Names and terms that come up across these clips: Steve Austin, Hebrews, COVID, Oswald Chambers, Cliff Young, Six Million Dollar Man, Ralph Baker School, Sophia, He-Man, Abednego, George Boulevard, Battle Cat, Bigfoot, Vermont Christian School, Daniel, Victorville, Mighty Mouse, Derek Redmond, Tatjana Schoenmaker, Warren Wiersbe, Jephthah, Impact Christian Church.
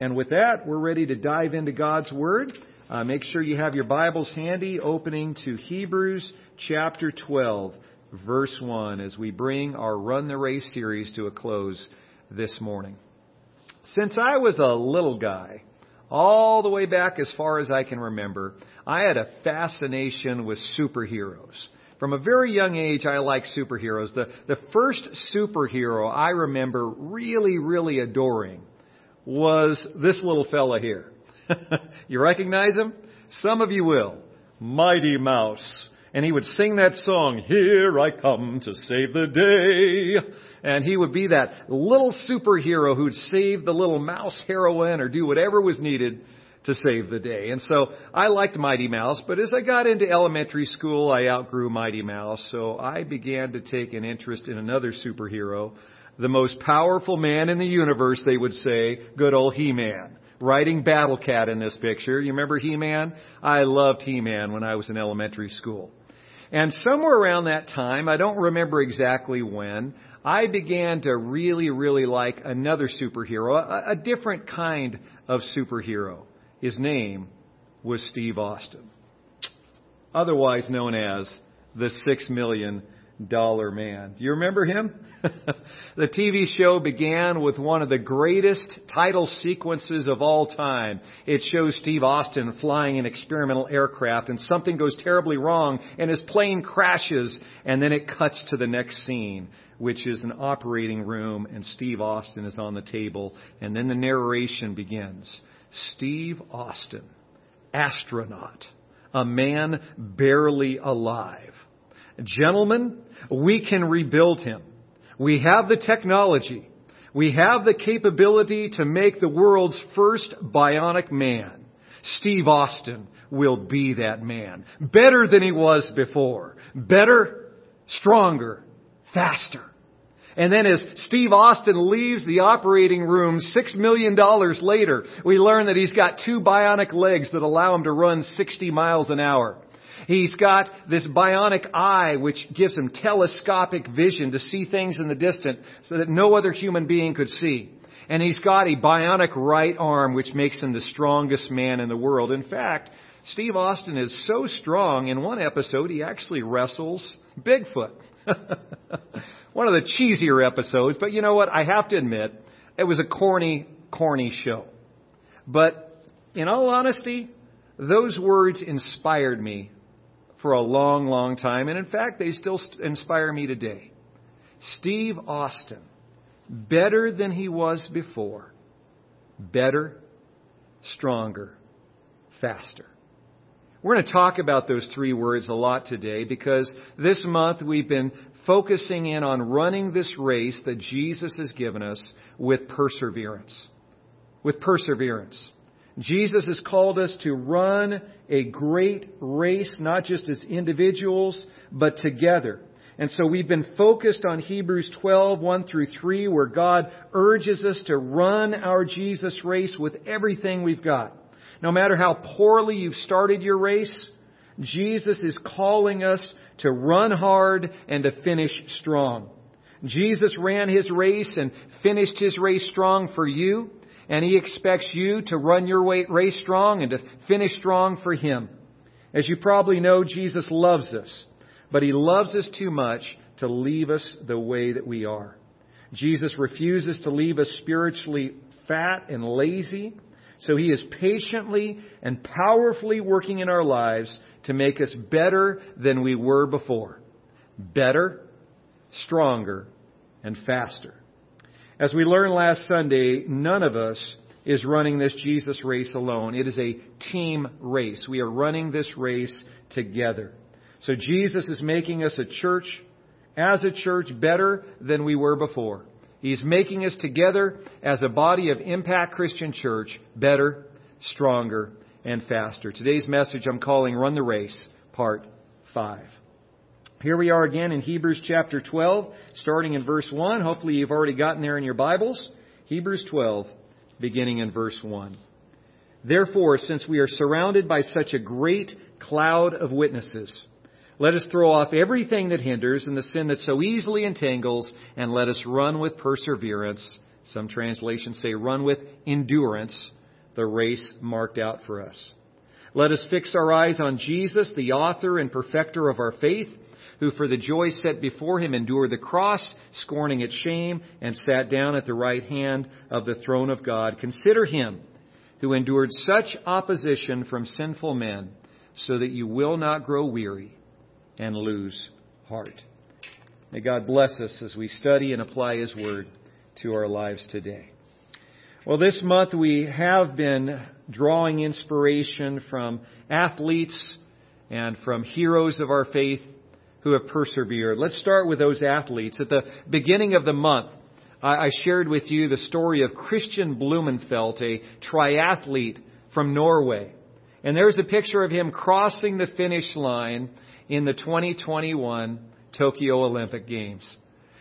And with that, we're ready to dive into God's Word. Make sure you have your Bibles handy, opening to Hebrews chapter 12, verse 1, as we bring our Run the Race series to a close this morning. Since I was a little guy, all the way back as far as I can remember, I had a fascination with superheroes. From a very young age, I liked superheroes. The first superhero I remember really adoring was this little fella here. You recognize him? Some of you will. Mighty Mouse. And he would sing that song, "Here I Come to Save the Day." And he would be that little superhero who'd save the little mouse heroine or do whatever was needed to save the day. And so I liked Mighty Mouse, but as I got into elementary school, I outgrew Mighty Mouse. So I began to take an interest in another superhero, the most powerful man in the universe, they would say, good old He-Man, riding Battle Cat in this picture. You remember He-Man? I loved He-Man when I was in elementary school. And somewhere around that time, I don't remember exactly when, I began to really like another superhero, a different kind of superhero. His name was Steve Austin, otherwise known as the $6 Million Man. Do you remember him? The TV show began with one of the greatest title sequences of all time. It shows Steve Austin flying an experimental aircraft, and something goes terribly wrong and his plane crashes, and then it cuts to the next scene, which is an operating room, and Steve Austin is on the table, and then the narration begins. Steve Austin, astronaut, a man barely alive. Gentlemen, we can rebuild him. We have the technology. We have the capability to make the world's first bionic man. Steve Austin will be that man. Better than he was before. Better, stronger, faster. And then as Steve Austin leaves the operating room $6 million later, we learn that he's got two bionic legs that allow him to run 60 miles an hour. He's got this bionic eye, which gives him telescopic vision to see things in the distance so that no other human being could see. And he's got a bionic right arm, which makes him the strongest man in the world. In fact, Steve Austin is so strong, in one episode, he actually wrestles Bigfoot. One of the cheesier episodes, but you know what? I have to admit, it was a corny show. But in all honesty, those words inspired me for a long time. And in fact, they still inspire me today. Steve Austin, better than he was before. Better, stronger, faster. We're going to talk about those three words a lot today, because this month we've been focusing in on running this race that Jesus has given us with perseverance. With perseverance. Jesus has called us to run a great race, not just as individuals, but together. And so we've been focused on Hebrews 12, 1 through 3, where God urges us to run our Jesus race with everything we've got. No matter how poorly you've started your race, Jesus is calling us to run hard and to finish strong. Jesus ran his race and finished his race strong for you. And he expects you to run your race strong and to finish strong for him. As you probably know, Jesus loves us, but he loves us too much to leave us the way that we are. Jesus refuses to leave us spiritually fat and lazy, so he is patiently and powerfully working in our lives to make us better than we were before. Better, stronger, and faster. As we learned last Sunday, none of us is running this Jesus race alone. It is a team race. We are running this race together. So Jesus is making us as a church, better than we were before. He's making us together as a body of Impact Christian Church, better, stronger, and faster. Today's message I'm calling Run the Race, Part 5. Here we are again in Hebrews chapter 12, starting in verse 1. Hopefully you've already gotten there in your Bibles. Hebrews 12, beginning in verse 1. Therefore, since we are surrounded by such a great cloud of witnesses, let us throw off everything that hinders and the sin that so easily entangles, and let us run with perseverance Some translations say, run with endurance the race marked out for us. Let us fix our eyes on Jesus, the author and perfecter of our faith, who for the joy set before him endured the cross, scorning its shame, and sat down at the right hand of the throne of God. Consider him who endured such opposition from sinful men, so that you will not grow weary and lose heart. May God bless us as we study and apply his word to our lives today. Well, this month we have been drawing inspiration from athletes and from heroes of our faith who have persevered. Let's start with those athletes. At the beginning of the month, I shared with you the story of Christian Blumenfeld, a triathlete from Norway. And there's a picture of him crossing the finish line in the 2021 Tokyo Olympic Games.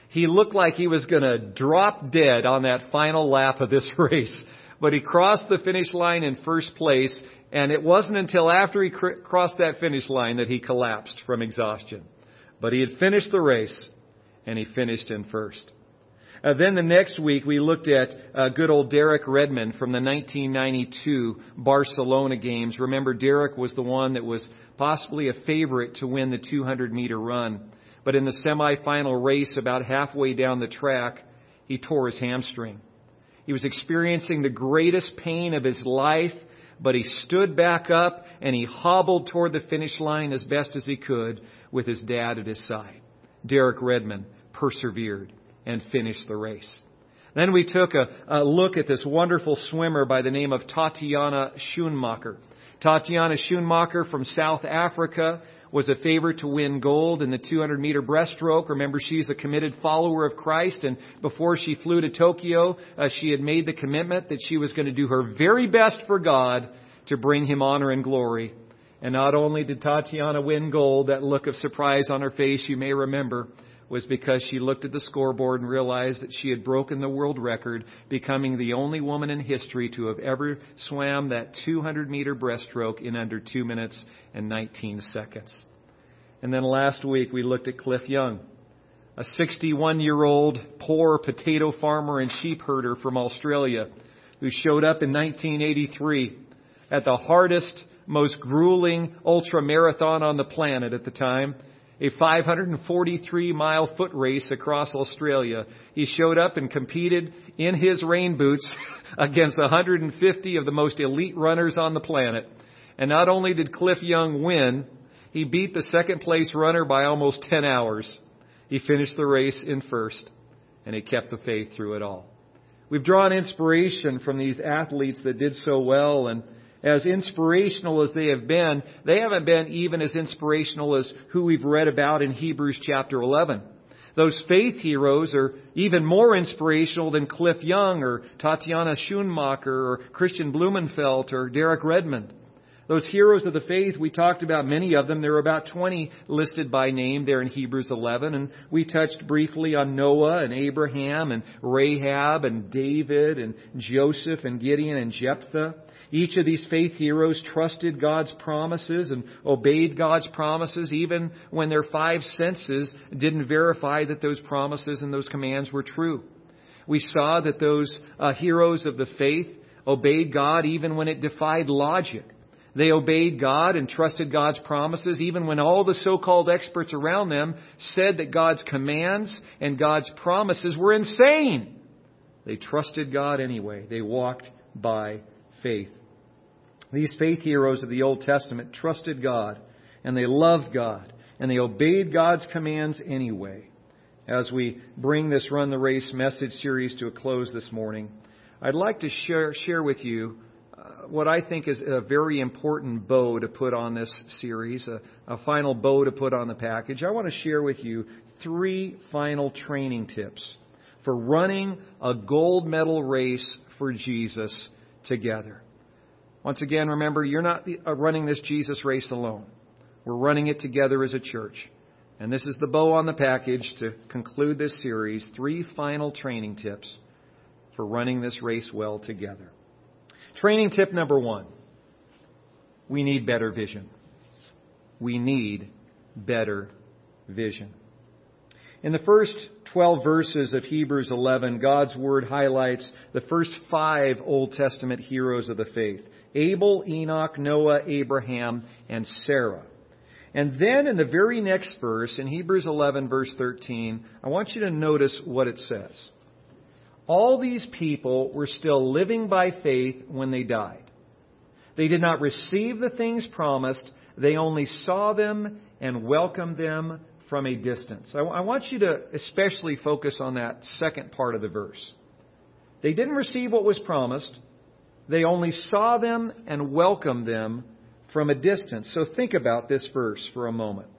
He looked like he was going to drop dead on that final lap of this race. But he crossed the finish line in first place, and it wasn't until after he crossed that finish line that he collapsed from exhaustion. But he had finished the race, and he finished in first. Then the next week, we looked at good old Derek Redmond from the 1992 Barcelona Games. Remember, Derek was the one that was possibly a favorite to win the 200-meter run. But in the semi-final race, about halfway down the track, he tore his hamstring. He was experiencing the greatest pain of his life, but he stood back up and he hobbled toward the finish line as best as he could with his dad at his side. Derek Redmond persevered and finished the race. Then we took a look at this wonderful swimmer by the name of Tatjana Schoenmaker. Tatjana Schoenmaker from South Africa was a favorite to win gold in the 200-meter breaststroke. Remember, she's a committed follower of Christ. And before she flew to Tokyo, she had made the commitment that she was going to do her very best for God to bring him honor and glory. And not only did Tatjana win gold, that look of surprise on her face, you may remember, was because she looked at the scoreboard and realized that she had broken the world record, becoming the only woman in history to have ever swam that 200-meter breaststroke in under 2 minutes and 19 seconds. And then last week we looked at Cliff Young, a 61-year-old poor potato farmer and sheep herder from Australia who showed up in 1983 at the hardest, most grueling ultra-marathon on the planet at the time, a 543-mile foot race across Australia. He showed up and competed in his rain boots against 150 of the most elite runners on the planet. And not only did Cliff Young win, he beat the second-place runner by almost 10 hours. He finished the race in first, and he kept the faith through it all. We've drawn inspiration from these athletes that did so well, and as inspirational as they have been, they haven't been even as inspirational as who we've read about in Hebrews chapter 11. Those faith heroes are even more inspirational than Cliff Young or Tatjana Schoenmaker or Christian Blumenfeld or Derek Redmond. Those heroes of the faith, we talked about many of them. There are about 20 listed by name there in Hebrews 11. And we touched briefly on Noah and Abraham and Rahab and David and Joseph and Gideon and Jephthah. Each of these faith heroes trusted God's promises and obeyed God's promises even when their 5 senses didn't verify that those promises and those commands were true. We saw that those heroes of the faith obeyed God even when it defied logic. They obeyed God and trusted God's promises even when all the so-called experts around them said that God's commands and God's promises were insane. They trusted God anyway. They walked by faith. These faith heroes of the Old Testament trusted God, and they loved God, and they obeyed God's commands anyway. As we bring this Run the Race message series to a close this morning, I'd like to share with you what I think is a very important bow to put on this series, a final bow to put on the package. I want to share with you 3 final training tips for running a gold medal race for Jesus together. Once again, remember, you're not running this Jesus race alone. We're running it together as a church. And this is the bow on the package to conclude this series, 3 final training tips for running this race well together. Training tip number 1, we need better vision. We need better vision. In the first 12 verses of Hebrews 11, God's Word highlights the first 5 Old Testament heroes of the faith: Abel, Enoch, Noah, Abraham, and Sarah. And then in the very next verse, in Hebrews 11, verse 13, I want you to notice what it says. All these people were still living by faith when they died. They did not receive the things promised. They only saw them and welcomed them from a distance. I want you to especially focus on that second part of the verse. They didn't receive what was promised. They only saw them and welcomed them from a distance. So think about this verse for a moment.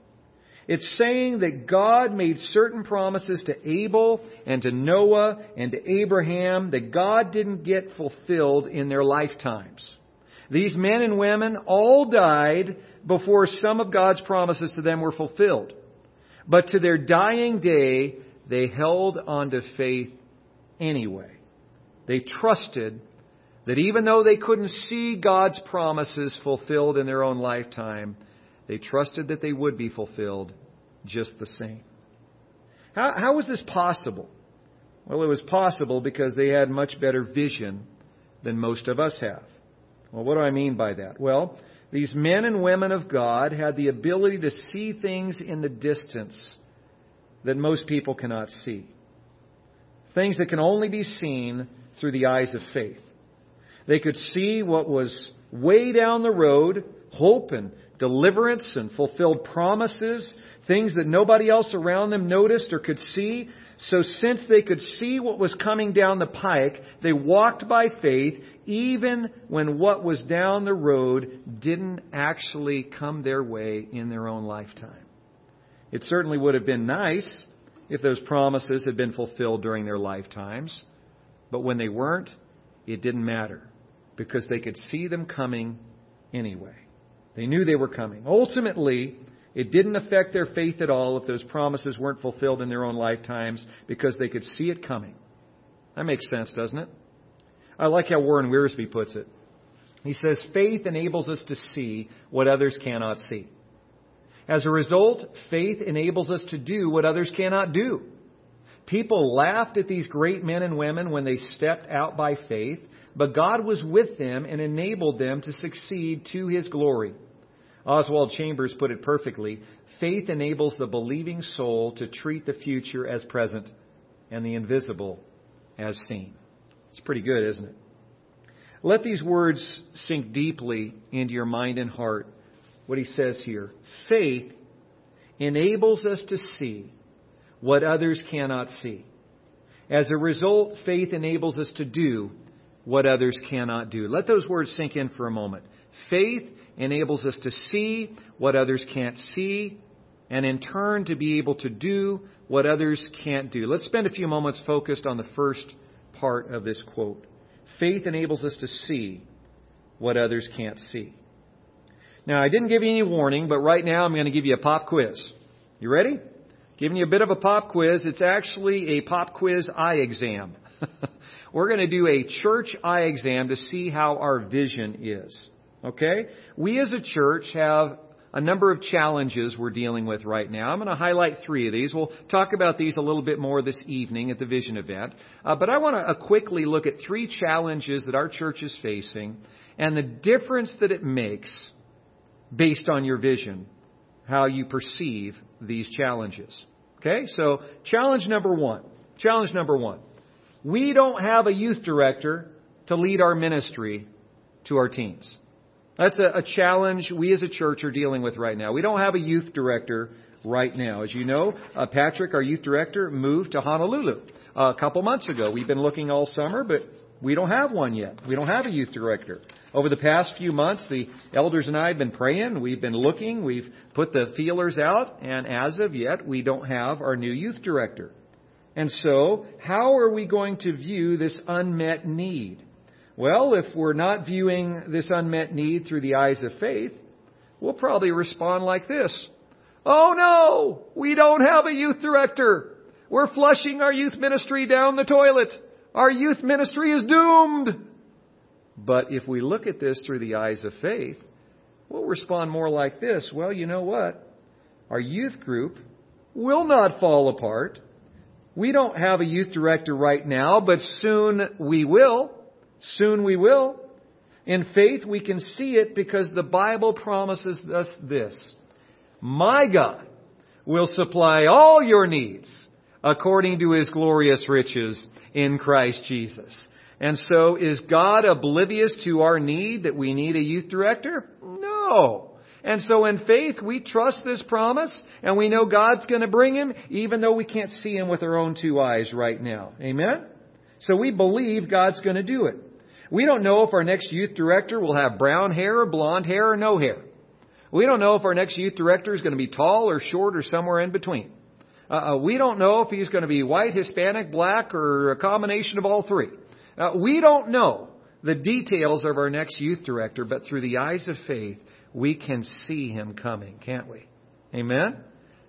It's saying that God made certain promises to Abel and to Noah and to Abraham that God didn't get fulfilled in their lifetimes. These men and women all died before some of God's promises to them were fulfilled. But to their dying day, they held on to faith anyway. They trusted that even though they couldn't see God's promises fulfilled in their own lifetime, they trusted that they would be fulfilled just the same. How was this possible? Well, it was possible because they had much better vision than most of us have. Well, what do I mean by that? Well, these men and women of God had the ability to see things in the distance that most people cannot see. Things that can only be seen through the eyes of faith. They could see what was way down the road, hope and deliverance and fulfilled promises, things that nobody else around them noticed or could see. So since they could see what was coming down the pike, they walked by faith even when what was down the road didn't actually come their way in their own lifetime. It certainly would have been nice if those promises had been fulfilled during their lifetimes, but when they weren't, it didn't matter because they could see them coming anyway. They knew they were coming. Ultimately, it didn't affect their faith at all if those promises weren't fulfilled in their own lifetimes because they could see it coming. That makes sense, doesn't it? I like how Warren Wiersbe puts it. He says, faith enables us to see what others cannot see. As a result, faith enables us to do what others cannot do. People laughed at these great men and women when they stepped out by faith, but God was with them and enabled them to succeed to His glory. Oswald Chambers put it perfectly. Faith enables the believing soul to treat the future as present and the invisible as seen. It's pretty good, isn't it? Let these words sink deeply into your mind and heart. What he says here, faith enables us to see what others cannot see. As a result, faith enables us to do what others cannot do. Let those words sink in for a moment. Faith enables us to see what others can't see, and in turn to be able to do what others can't do. Let's spend a few moments focused on the first part of this quote. Faith enables us to see what others can't see. Now, I didn't give you any warning, but right now I'm going to give you a pop quiz. You ready? Giving you a bit of a pop quiz. It's actually a pop quiz eye exam. We're going to do a church eye exam to see how our vision is. Okay? We as a church have a number of challenges we're dealing with right now. I'm going to highlight 3 of these. We'll talk about these a little bit more this evening at the vision event. But I want to quickly look at 3 challenges that our church is facing and the difference that it makes based on your vision, how you perceive these challenges. Okay? So challenge number one. We don't have a youth director to lead our ministry to our teens. That's a challenge we as a church are dealing with right now. We don't have a youth director right now. As you know, Patrick, our youth director, moved to Honolulu a couple months ago. We've been looking all summer, but we don't have one yet. We don't have a youth director. Over the past few months, the elders and I have been praying. We've been looking. We've put the feelers out. And as of yet, we don't have our new youth director. And so, how are we going to view this unmet need? Well, if we're not viewing this unmet need through the eyes of faith, we'll probably respond like this. Oh no, we don't have a youth director. We're flushing our youth ministry down the toilet. Our youth ministry is doomed. But if we look at this through the eyes of faith, we'll respond more like this. Well, you know what? Our youth group will not fall apart. We don't have a youth director right now, but soon we will. Soon we will. In faith, we can see it because the Bible promises us this. My God will supply all your needs according to His glorious riches in Christ Jesus. And so, is God oblivious to our need that we need a youth director? No. And so in faith, we trust this promise and we know God's going to bring him, even though we can't see him with our own two eyes right now. Amen? So we believe God's going to do it. We don't know if our next youth director will have brown hair or blonde hair or no hair. We don't know if our next youth director is going to be tall or short or somewhere in between. We don't know if he's going to be white, Hispanic, black, or a combination of all three. We don't know the details of our next youth director, but through the eyes of faith, we can see Him coming, can't we? Amen?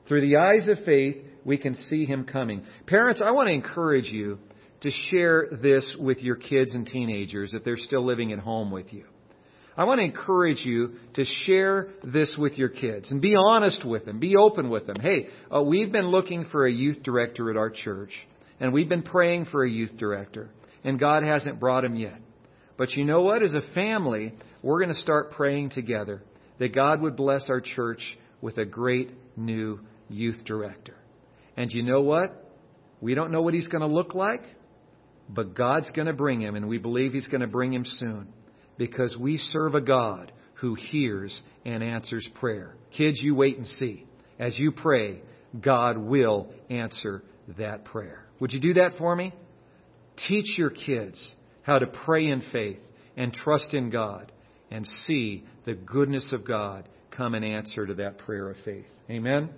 Through the eyes of faith, we can see Him coming. Parents, I want to encourage you to share this with your kids and teenagers if they're still living at home with you. I want to encourage you to share this with your kids and be honest with them. Be open with them. Hey, we've been looking for a youth director at our church, and we've been praying for a youth director, and God hasn't brought him yet. But you know what? As a family, we're going to start praying together that God would bless our church with a great new youth director. And you know what? We don't know what he's going to look like, but God's going to bring him, and we believe He's going to bring him soon, because we serve a God who hears and answers prayer. Kids, you wait and see. As you pray, God will answer that prayer. Would you do that for me? Teach your kids how to pray in faith and trust in God, and see the goodness of God come in answer to that prayer of faith. Amen?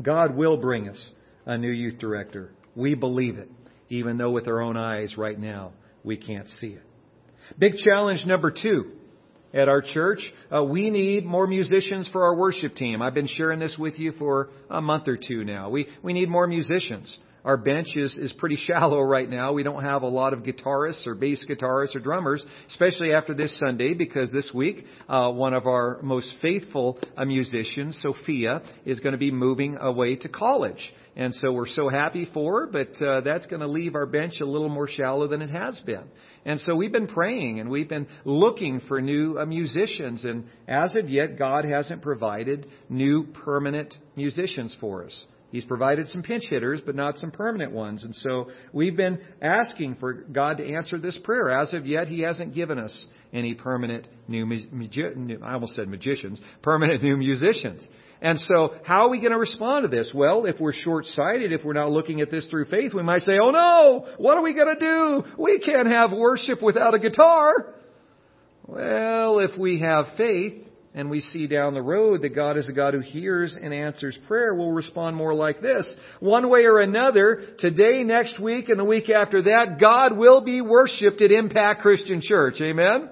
God will bring us a new youth director. We believe it, even though with our own eyes right now, we can't see it. Big challenge number 2 at our church. We need more musicians for our worship team. I've been sharing this with you for a month or two now. We need more musicians. Our bench is pretty shallow right now. We don't have a lot of guitarists or bass guitarists or drummers, especially after this Sunday, because this week one of our most faithful musicians, Sophia, is going to be moving away to college. And so we're so happy for her, but that's going to leave our bench a little more shallow than it has been. And so we've been praying and we've been looking for new musicians. And as of yet, God hasn't provided new permanent musicians for us. He's provided some pinch hitters, but not some permanent ones. And so we've been asking for God to answer this prayer. As of yet, He hasn't given us any permanent new musicians. And so how are we going to respond to this? Well, if we're short-sighted, if we're not looking at this through faith, we might say, oh no, what are we going to do? We can't have worship without a guitar. Well, if we have faith, and we see down the road that God is a God who hears and answers prayer, we'll respond more like this. One way or another, today, next week, and the week after that, God will be worshipped at Impact Christian Church. Amen?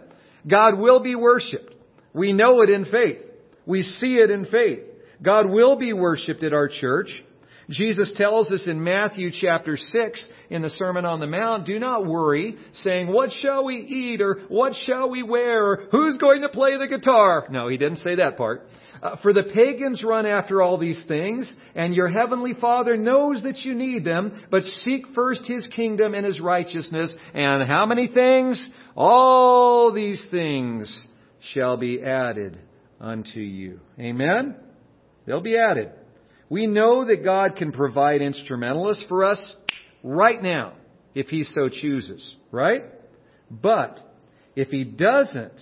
God will be worshipped. We know it in faith. We see it in faith. God will be worshipped at our church. Jesus tells us in Matthew chapter 6 in the Sermon on the Mount, do not worry, saying, what shall we eat or what shall we wear or who's going to play the guitar? No, He didn't say that part. For the pagans run after all these things, and your heavenly Father knows that you need them, but seek first His kingdom and His righteousness. And how many things? All these things shall be added unto you. Amen? They'll be added. We know that God can provide instrumentalists for us right now, if He so chooses, right? But if He doesn't,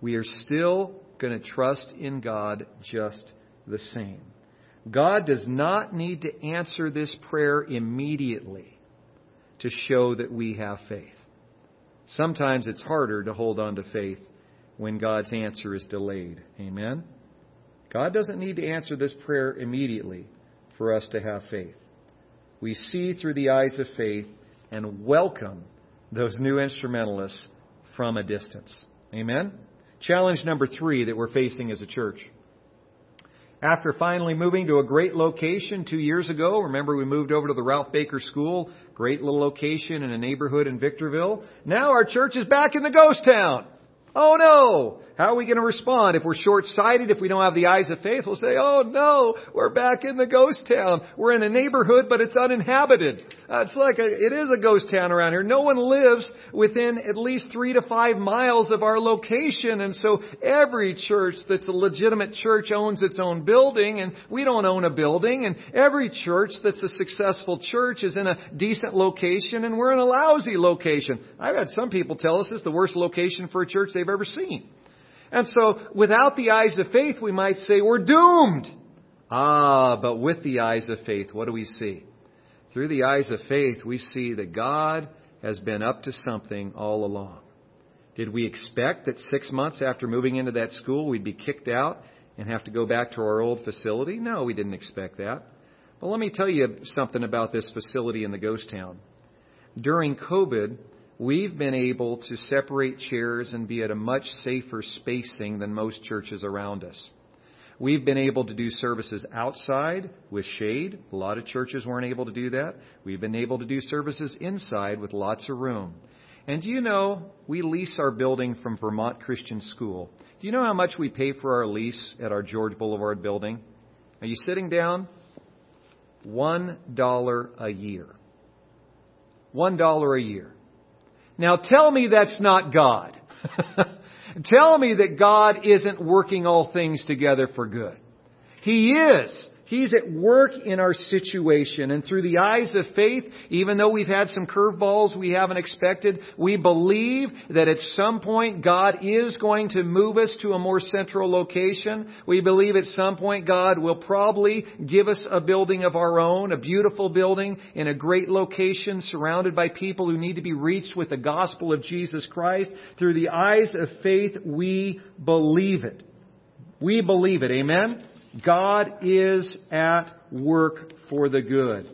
we are still going to trust in God just the same. God does not need to answer this prayer immediately to show that we have faith. Sometimes it's harder to hold on to faith when God's answer is delayed. Amen? God doesn't need to answer this prayer immediately for us to have faith. We see through the eyes of faith and welcome those new instrumentalists from a distance. Amen? Challenge number 3 that we're facing as a church. After finally moving to a great location 2 years ago, remember we moved over to the Ralph Baker School, great little location in a neighborhood in Victorville. Now our church is back in the ghost town. Oh no! How are we going to respond? If we're short-sighted, if we don't have the eyes of faith, we'll say, oh no, we're back in the ghost town. We're in a neighborhood, but it's uninhabited. It is a ghost town around here. No one lives within at least 3 to 5 miles of our location. And so every church that's a legitimate church owns its own building, and we don't own a building. And every church that's a successful church is in a decent location, and we're in a lousy location. I've had some people tell us it's the worst location for a church they've ever seen. And so without the eyes of faith, we might say we're doomed. But with the eyes of faith, what do we see? Through the eyes of faith, we see that God has been up to something all along. Did we expect that 6 months after moving into that school, we'd be kicked out and have to go back to our old facility? No, we didn't expect that. But let me tell you something about this facility in the ghost town. During COVID, we've been able to separate chairs and be at a much safer spacing than most churches around us. We've been able to do services outside with shade. A lot of churches weren't able to do that. We've been able to do services inside with lots of room. And do you know, we lease our building from Vermont Christian School. Do you know how much we pay for our lease at our George Boulevard building? Are you sitting down? $1 a year. $1 a year. Now tell me that's not God. Tell me that God isn't working all things together for good. He is. He's at work in our situation. And through the eyes of faith, even though we've had some curveballs we haven't expected, we believe that at some point God is going to move us to a more central location. We believe at some point God will probably give us a building of our own, a beautiful building in a great location surrounded by people who need to be reached with the gospel of Jesus Christ. Through the eyes of faith, we believe it. We believe it. Amen? God is at work for the good.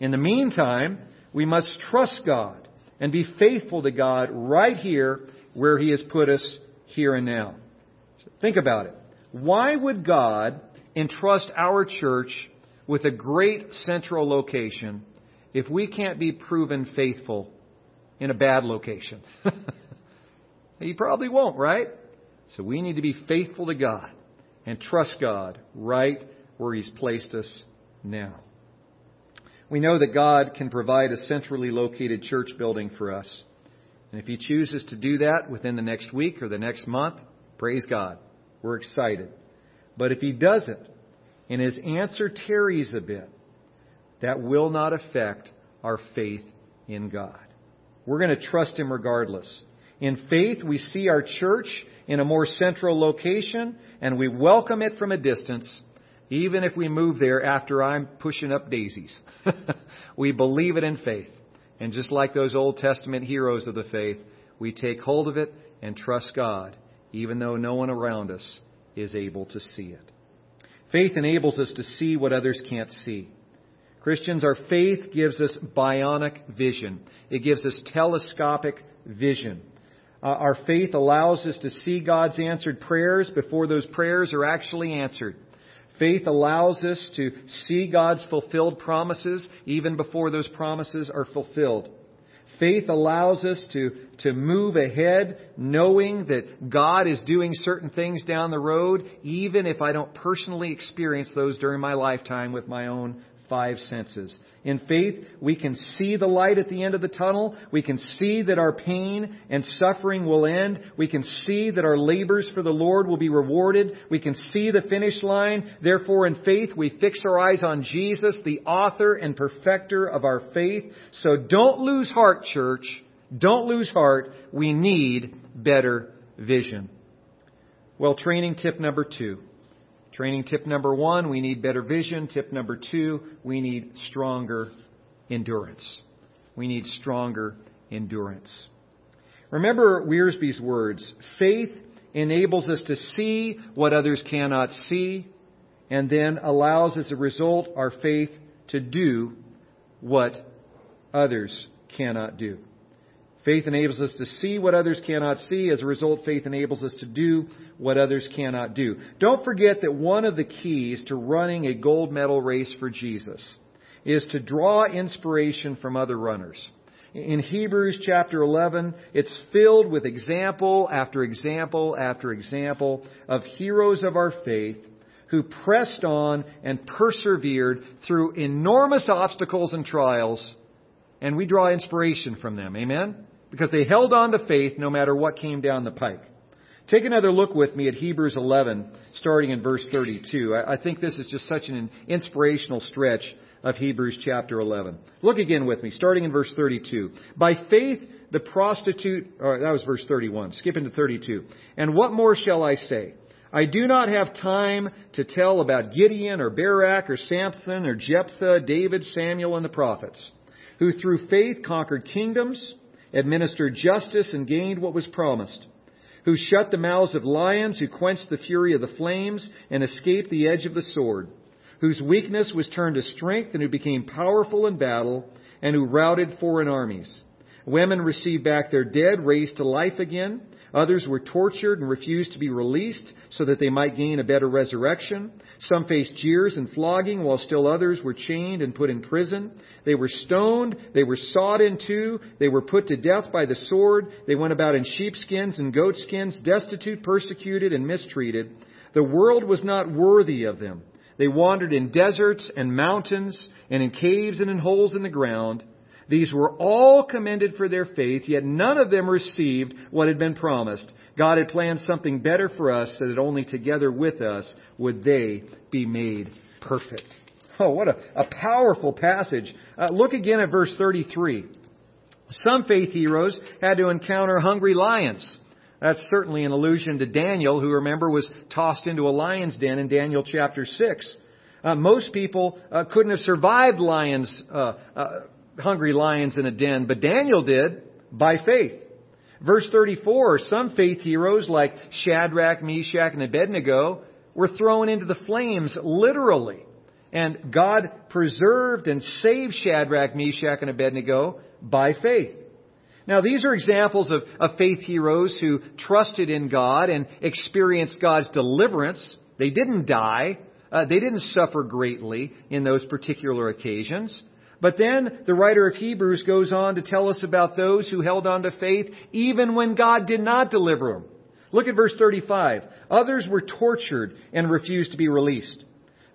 In the meantime, we must trust God and be faithful to God right here where He has put us here and now. Think about it. Why would God entrust our church with a great central location if we can't be proven faithful in a bad location? He probably won't, right? So we need to be faithful to God and trust God right where He's placed us now. We know that God can provide a centrally located church building for us. And if He chooses to do that within the next week or the next month, praise God. We're excited. But if He doesn't, and His answer tarries a bit, that will not affect our faith in God. We're going to trust Him regardless. In faith, we see our church in a more central location, and we welcome it from a distance, even if we move there after I'm pushing up daisies. We believe it in faith. And just like those Old Testament heroes of the faith, we take hold of it and trust God, even though no one around us is able to see it. Faith enables us to see what others can't see. Christians, our faith gives us bionic vision. It gives us telescopic vision. Our faith allows us to see God's answered prayers before those prayers are actually answered. Faith allows us to see God's fulfilled promises even before those promises are fulfilled. Faith allows us to move ahead knowing that God is doing certain things down the road, even if I don't personally experience those during my lifetime with my own 5 senses. In faith, we can see the light at the end of the tunnel. We can see that our pain and suffering will end. We can see that our labors for the Lord will be rewarded. We can see the finish line. Therefore, in faith, we fix our eyes on Jesus, the author and perfecter of our faith. So don't lose heart, church. Don't lose heart. We need better vision. Well, training tip number 2. Training tip number 1, we need better vision. Tip number 2, we need stronger endurance. We need stronger endurance. Remember Wiersbe's words, faith enables us to see what others cannot see, and then allows as a result our faith to do what others cannot do. Faith enables us to see what others cannot see. As a result, faith enables us to do what others cannot do. Don't forget that one of the keys to running a gold medal race for Jesus is to draw inspiration from other runners. in Hebrews chapter 11, it's filled with example after example after example of heroes of our faith who pressed on and persevered through enormous obstacles and trials. And we draw inspiration from them. Amen? Because they held on to faith no matter what came down the pike. Take another look with me at Hebrews 11, starting in verse 32. I think this is just such an inspirational stretch of Hebrews chapter 11. Look again with me, starting in verse 32. By faith, the prostitute... Oh, that was verse 31. Skip into 32. And what more shall I say? I do not have time to tell about Gideon or Barak or Samson or Jephthah, David, Samuel, and the prophets, who through faith conquered kingdoms, administered justice, and gained what was promised, who shut the mouths of lions, who quenched the fury of the flames, and escaped the edge of the sword, whose weakness was turned to strength, and who became powerful in battle, and who routed foreign armies. Women received back their dead, raised to life again. Others were tortured and refused to be released so that they might gain a better resurrection. Some faced jeers and flogging, while still others were chained and put in prison. They were stoned. They were sawed in two. They were put to death by the sword. They went about in sheepskins and goatskins, destitute, persecuted, and mistreated. The world was not worthy of them. They wandered in deserts and mountains and in caves and in holes in the ground. These were all commended for their faith, yet none of them received what had been promised. God had planned something better for us, so that only together with us would they be made perfect. Oh, what a powerful passage. Look again at verse 33. Some faith heroes had to encounter hungry lions. That's certainly an allusion to Daniel, who, remember, was tossed into a lion's den in Daniel chapter 6. Most people couldn't have survived hungry lions in a den, but Daniel did by faith. Verse 34, some faith heroes like Shadrach, Meshach, and Abednego were thrown into the flames, literally. And God preserved and saved Shadrach, Meshach, and Abednego by faith. Now, these are examples of faith heroes who trusted in God and experienced God's deliverance. They didn't die. They didn't suffer greatly in those particular occasions. But then the writer of Hebrews goes on to tell us about those who held on to faith even when God did not deliver them. Look at verse 35. Others were tortured and refused to be released.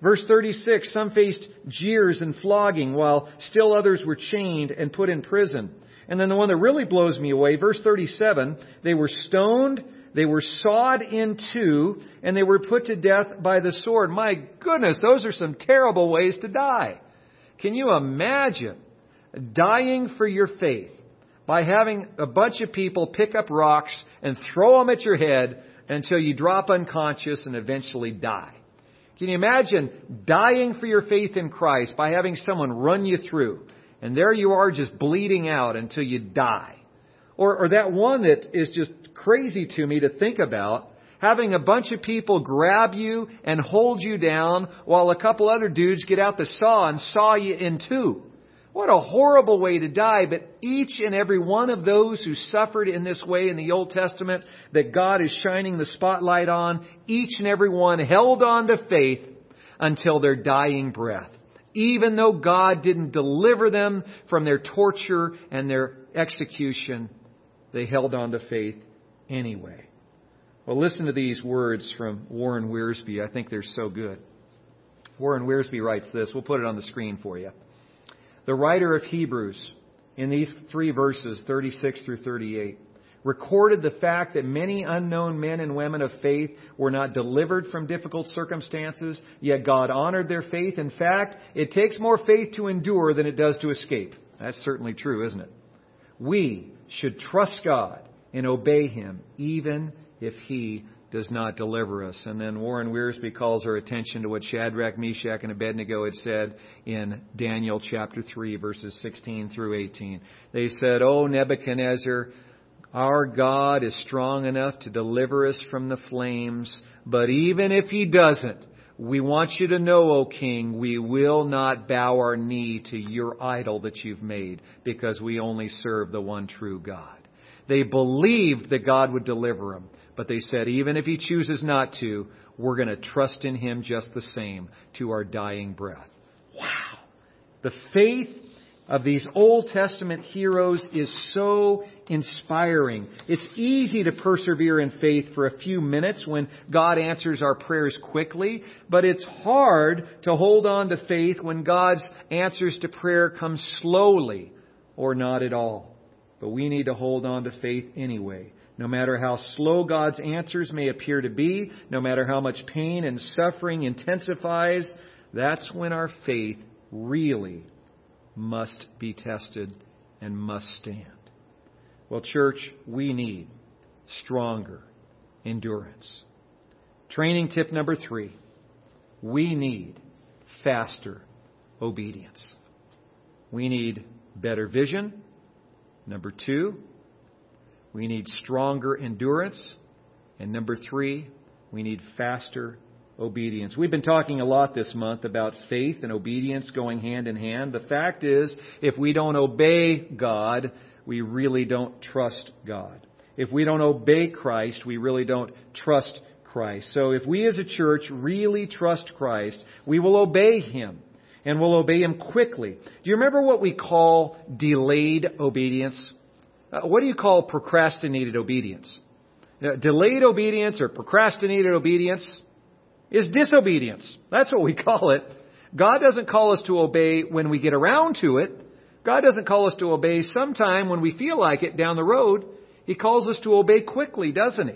Verse 36. Some faced jeers and flogging, while still others were chained and put in prison. And then the one that really blows me away, verse 37. They were stoned, they were sawed in two, and they were put to death by the sword. My goodness, those are some terrible ways to die. Can you imagine dying for your faith by having a bunch of people pick up rocks and throw them at your head until you drop unconscious and eventually die? Can you imagine dying for your faith in Christ by having someone run you through, and there you are just bleeding out until you die? Or that one that is just crazy to me to think about, having a bunch of people grab you and hold you down while a couple other dudes get out the saw and saw you in two. What a horrible way to die. But each and every one of those who suffered in this way in the Old Testament that God is shining the spotlight on, each and every one held on to faith until their dying breath, even though God didn't deliver them from their torture and their execution. They held on to faith anyway. Well, listen to these words from Warren Wiersbe. I think they're so good. Warren Wiersbe writes this. We'll put it on the screen for you. The writer of Hebrews, in these three verses, 36 through 38, recorded the fact that many unknown men and women of faith were not delivered from difficult circumstances, yet God honored their faith. In fact, it takes more faith to endure than it does to escape. That's certainly true, isn't it? We should trust God and obey Him, even if He does not deliver us. And then Warren Wiersbe calls our attention to what Shadrach, Meshach, and Abednego had said in Daniel chapter 3, verses 16 through 18. They said, "O Nebuchadnezzar, our God is strong enough to deliver us from the flames. But even if He doesn't, we want you to know, O King, we will not bow our knee to your idol that you've made, because we only serve the one true God." They believed that God would deliver them. But they said, even if He chooses not to, we're going to trust in Him just the same to our dying breath. Wow! The faith of these Old Testament heroes is so inspiring. It's easy to persevere in faith for a few minutes when God answers our prayers quickly, but it's hard to hold on to faith when God's answers to prayer come slowly or not at all. But we need to hold on to faith anyway. No matter how slow God's answers may appear to be, no matter how much pain and suffering intensifies, that's when our faith really must be tested and must stand. Well, church, we need stronger endurance. Training tip number 3, we need faster obedience. We need better vision. Number 2, we need stronger endurance. And number 3, we need faster obedience. We've been talking a lot this month about faith and obedience going hand in hand. The fact is, if we don't obey God, we really don't trust God. If we don't obey Christ, we really don't trust Christ. So if we as a church really trust Christ, we will obey Him. And we'll obey Him quickly. Do you remember what we call delayed obedience? What do you call procrastinated obedience? Delayed obedience or procrastinated obedience is disobedience. That's what we call it. God doesn't call us to obey when we get around to it. God doesn't call us to obey sometime when we feel like it down the road. He calls us to obey quickly, doesn't He?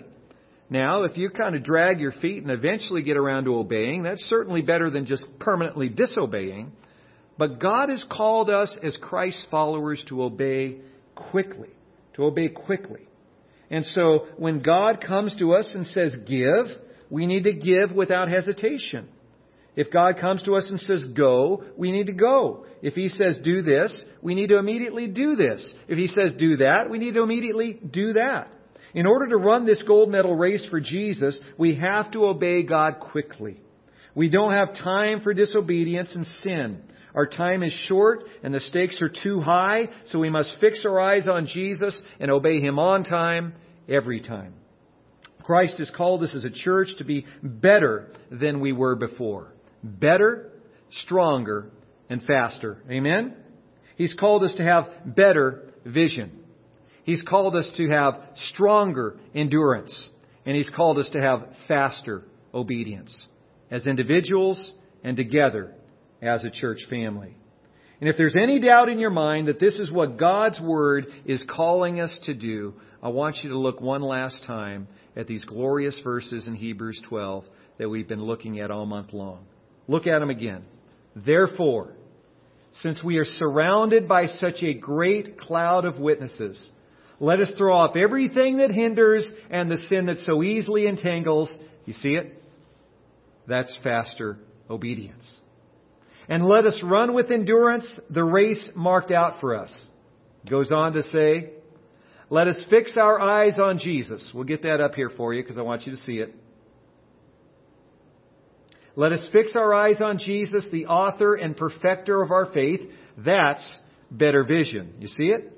Now, if you kind of drag your feet and eventually get around to obeying, that's certainly better than just permanently disobeying. But God has called us as Christ followers to obey quickly, to obey quickly. And so when God comes to us and says, give, we need to give without hesitation. If God comes to us and says, go, we need to go. If He says, do this, we need to immediately do this. If He says, do that, we need to immediately do that. In order to run this gold medal race for Jesus, we have to obey God quickly. We don't have time for disobedience and sin. Our time is short and the stakes are too high, so we must fix our eyes on Jesus and obey Him on time, every time. Christ has called us as a church to be better than we were before. Better, stronger, and faster. Amen? He's called us to have better vision. He's called us to have stronger endurance. And He's called us to have faster obedience as individuals and together as a church family. And if there's any doubt in your mind that this is what God's Word is calling us to do, I want you to look one last time at these glorious verses in Hebrews 12 that we've been looking at all month long. Look at them again. Therefore, since we are surrounded by such a great cloud of witnesses, let us throw off everything that hinders and the sin that so easily entangles. You see it? That's faster obedience. And let us run with endurance the race marked out for us. Goes on to say, let us fix our eyes on Jesus. We'll get that up here for you because I want you to see it. Let us fix our eyes on Jesus, the author and perfecter of our faith. That's better vision. You see it?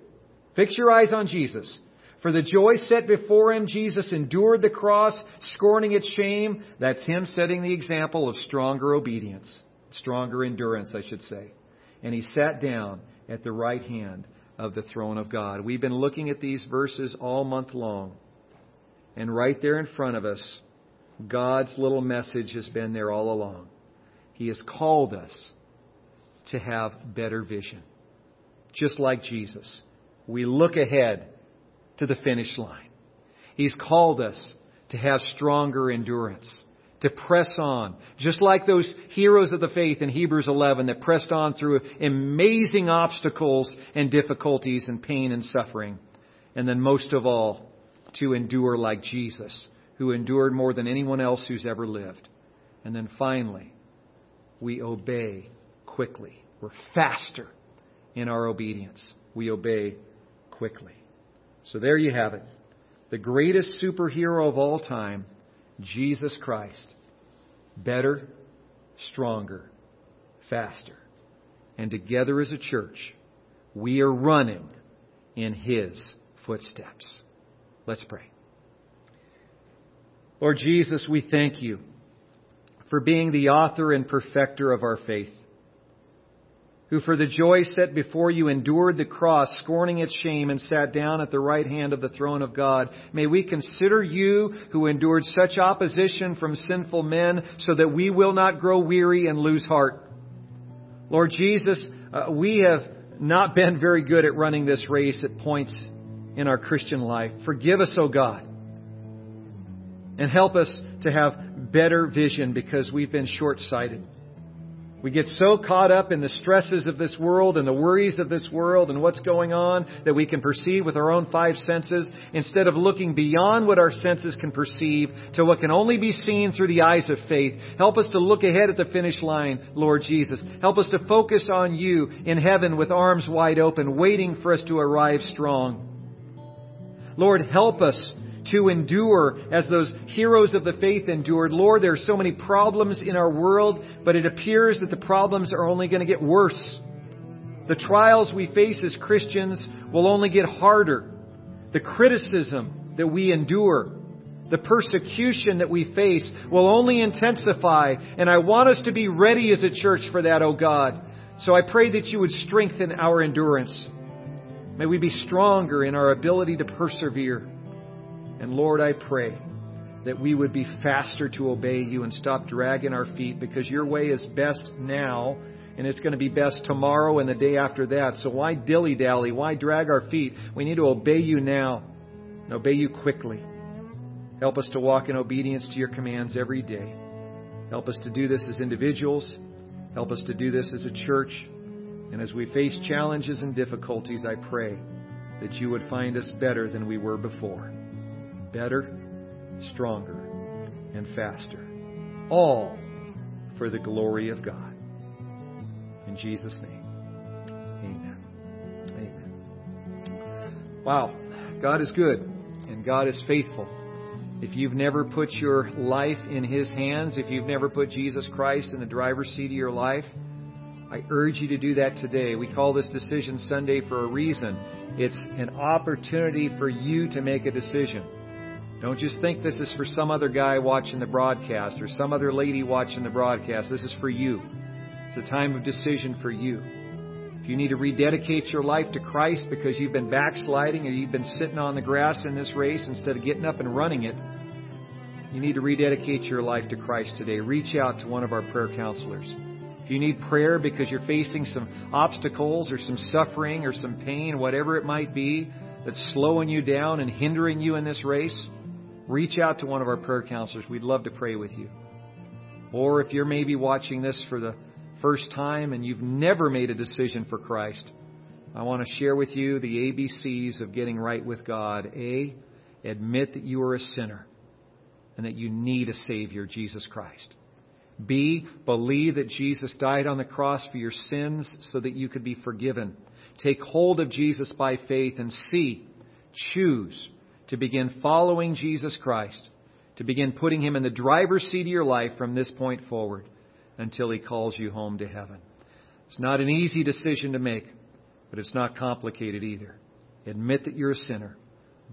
Fix your eyes on Jesus. For the joy set before Him, Jesus endured the cross, scorning its shame. That's Him setting the example of stronger obedience, stronger endurance, I should say. And He sat down at the right hand of the throne of God. We've been looking at these verses all month long. And right there in front of us, God's little message has been there all along. He has called us to have better vision. Just like Jesus, we look ahead to the finish line. He's called us to have stronger endurance, to press on. Just like those heroes of the faith in Hebrews 11 that pressed on through amazing obstacles and difficulties and pain and suffering. And then most of all, to endure like Jesus, who endured more than anyone else who's ever lived. And then finally, we obey quickly. We're faster in our obedience. We obey quickly. So there you have it. The greatest superhero of all time, Jesus Christ. Better, stronger, faster. And together as a church, we are running in His footsteps. Let's pray. Lord Jesus, we thank You for being the author and perfecter of our faith. who for the joy set before you endured the cross, scorning its shame, and sat down at the right hand of the throne of God. May we consider you who endured such opposition from sinful men, so that we will not grow weary and lose heart. Lord Jesus, we have not been very good at running this race at points in our Christian life. Forgive us, O God, and help us to have better vision, because we've been short-sighted. We get so caught up in the stresses of this world and the worries of this world and what's going on that we can perceive with our own five senses, instead of looking beyond what our senses can perceive to what can only be seen through the eyes of faith. Help us to look ahead at the finish line, Lord Jesus. Help us to focus on you in heaven with arms wide open, waiting for us to arrive strong. Lord, help us to endure as those heroes of the faith endured. Lord, there are so many problems in our world, but it appears that the problems are only going to get worse. The trials we face as Christians will only get harder. The criticism that we endure, the persecution that we face will only intensify. And I want us to be ready as a church for that, O God. So I pray that you would strengthen our endurance. May we be stronger in our ability to persevere. And Lord, I pray that we would be faster to obey you and stop dragging our feet, because your way is best now, and it's going to be best tomorrow and the day after that. So why dilly-dally? Why drag our feet? We need to obey you now and obey you quickly. Help us to walk in obedience to your commands every day. Help us to do this as individuals. Help us to do this as a church. And as we face challenges and difficulties, I pray that you would find us better than we were before. Better, stronger, and faster. All for the glory of God. In Jesus' name, amen. Amen. Wow, God is good and God is faithful. If you've never put your life in His hands, if you've never put Jesus Christ in the driver's seat of your life, I urge you to do that today. We call this Decision Sunday for a reason. It's an opportunity for you to make a decision. Don't just think this is for some other guy watching the broadcast or some other lady watching the broadcast. This is for you. It's a time of decision for you. If you need to rededicate your life to Christ because you've been backsliding or you've been sitting on the grass in this race instead of getting up and running it, you need to rededicate your life to Christ today. Reach out to one of our prayer counselors. If you need prayer because you're facing some obstacles or some suffering or some pain, whatever it might be that's slowing you down and hindering you in this race, reach out to one of our prayer counselors. We'd love to pray with you. Or if you're maybe watching this for the first time and you've never made a decision for Christ, I want to share with you the ABCs of getting right with God. A, admit that you are a sinner and that you need a Savior, Jesus Christ. B, believe that Jesus died on the cross for your sins so that you could be forgiven. Take hold of Jesus by faith. And C, choose to begin following Jesus Christ, to begin putting Him in the driver's seat of your life from this point forward until He calls you home to heaven. It's not an easy decision to make, but it's not complicated either. Admit that you're a sinner.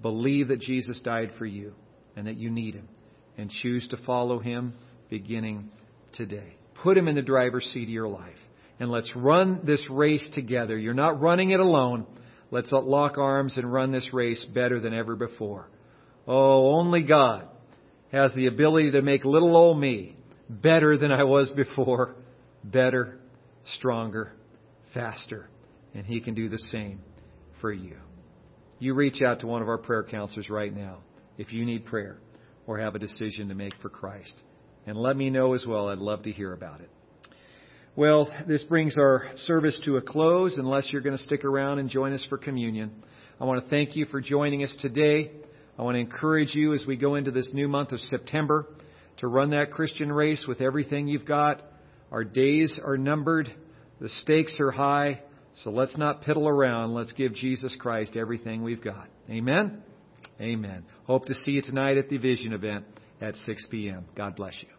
Believe that Jesus died for you and that you need Him, and choose to follow Him beginning today. Put Him in the driver's seat of your life. And let's run this race together. You're not running it alone. Let's lock arms and run this race better than ever before. Oh, only God has the ability to make little old me better than I was before. Better, stronger, faster. And He can do the same for you. You reach out to one of our prayer counselors right now if you need prayer or have a decision to make for Christ. And let me know as well. I'd love to hear about it. Well, this brings our service to a close, unless you're going to stick around and join us for communion. I want to thank you for joining us today. I want to encourage you as we go into this new month of September to run that Christian race with everything you've got. Our days are numbered. The stakes are high. So let's not piddle around. Let's give Jesus Christ everything we've got. Amen? Amen. Hope to see you tonight at the Vision event at 6 p.m. God bless you.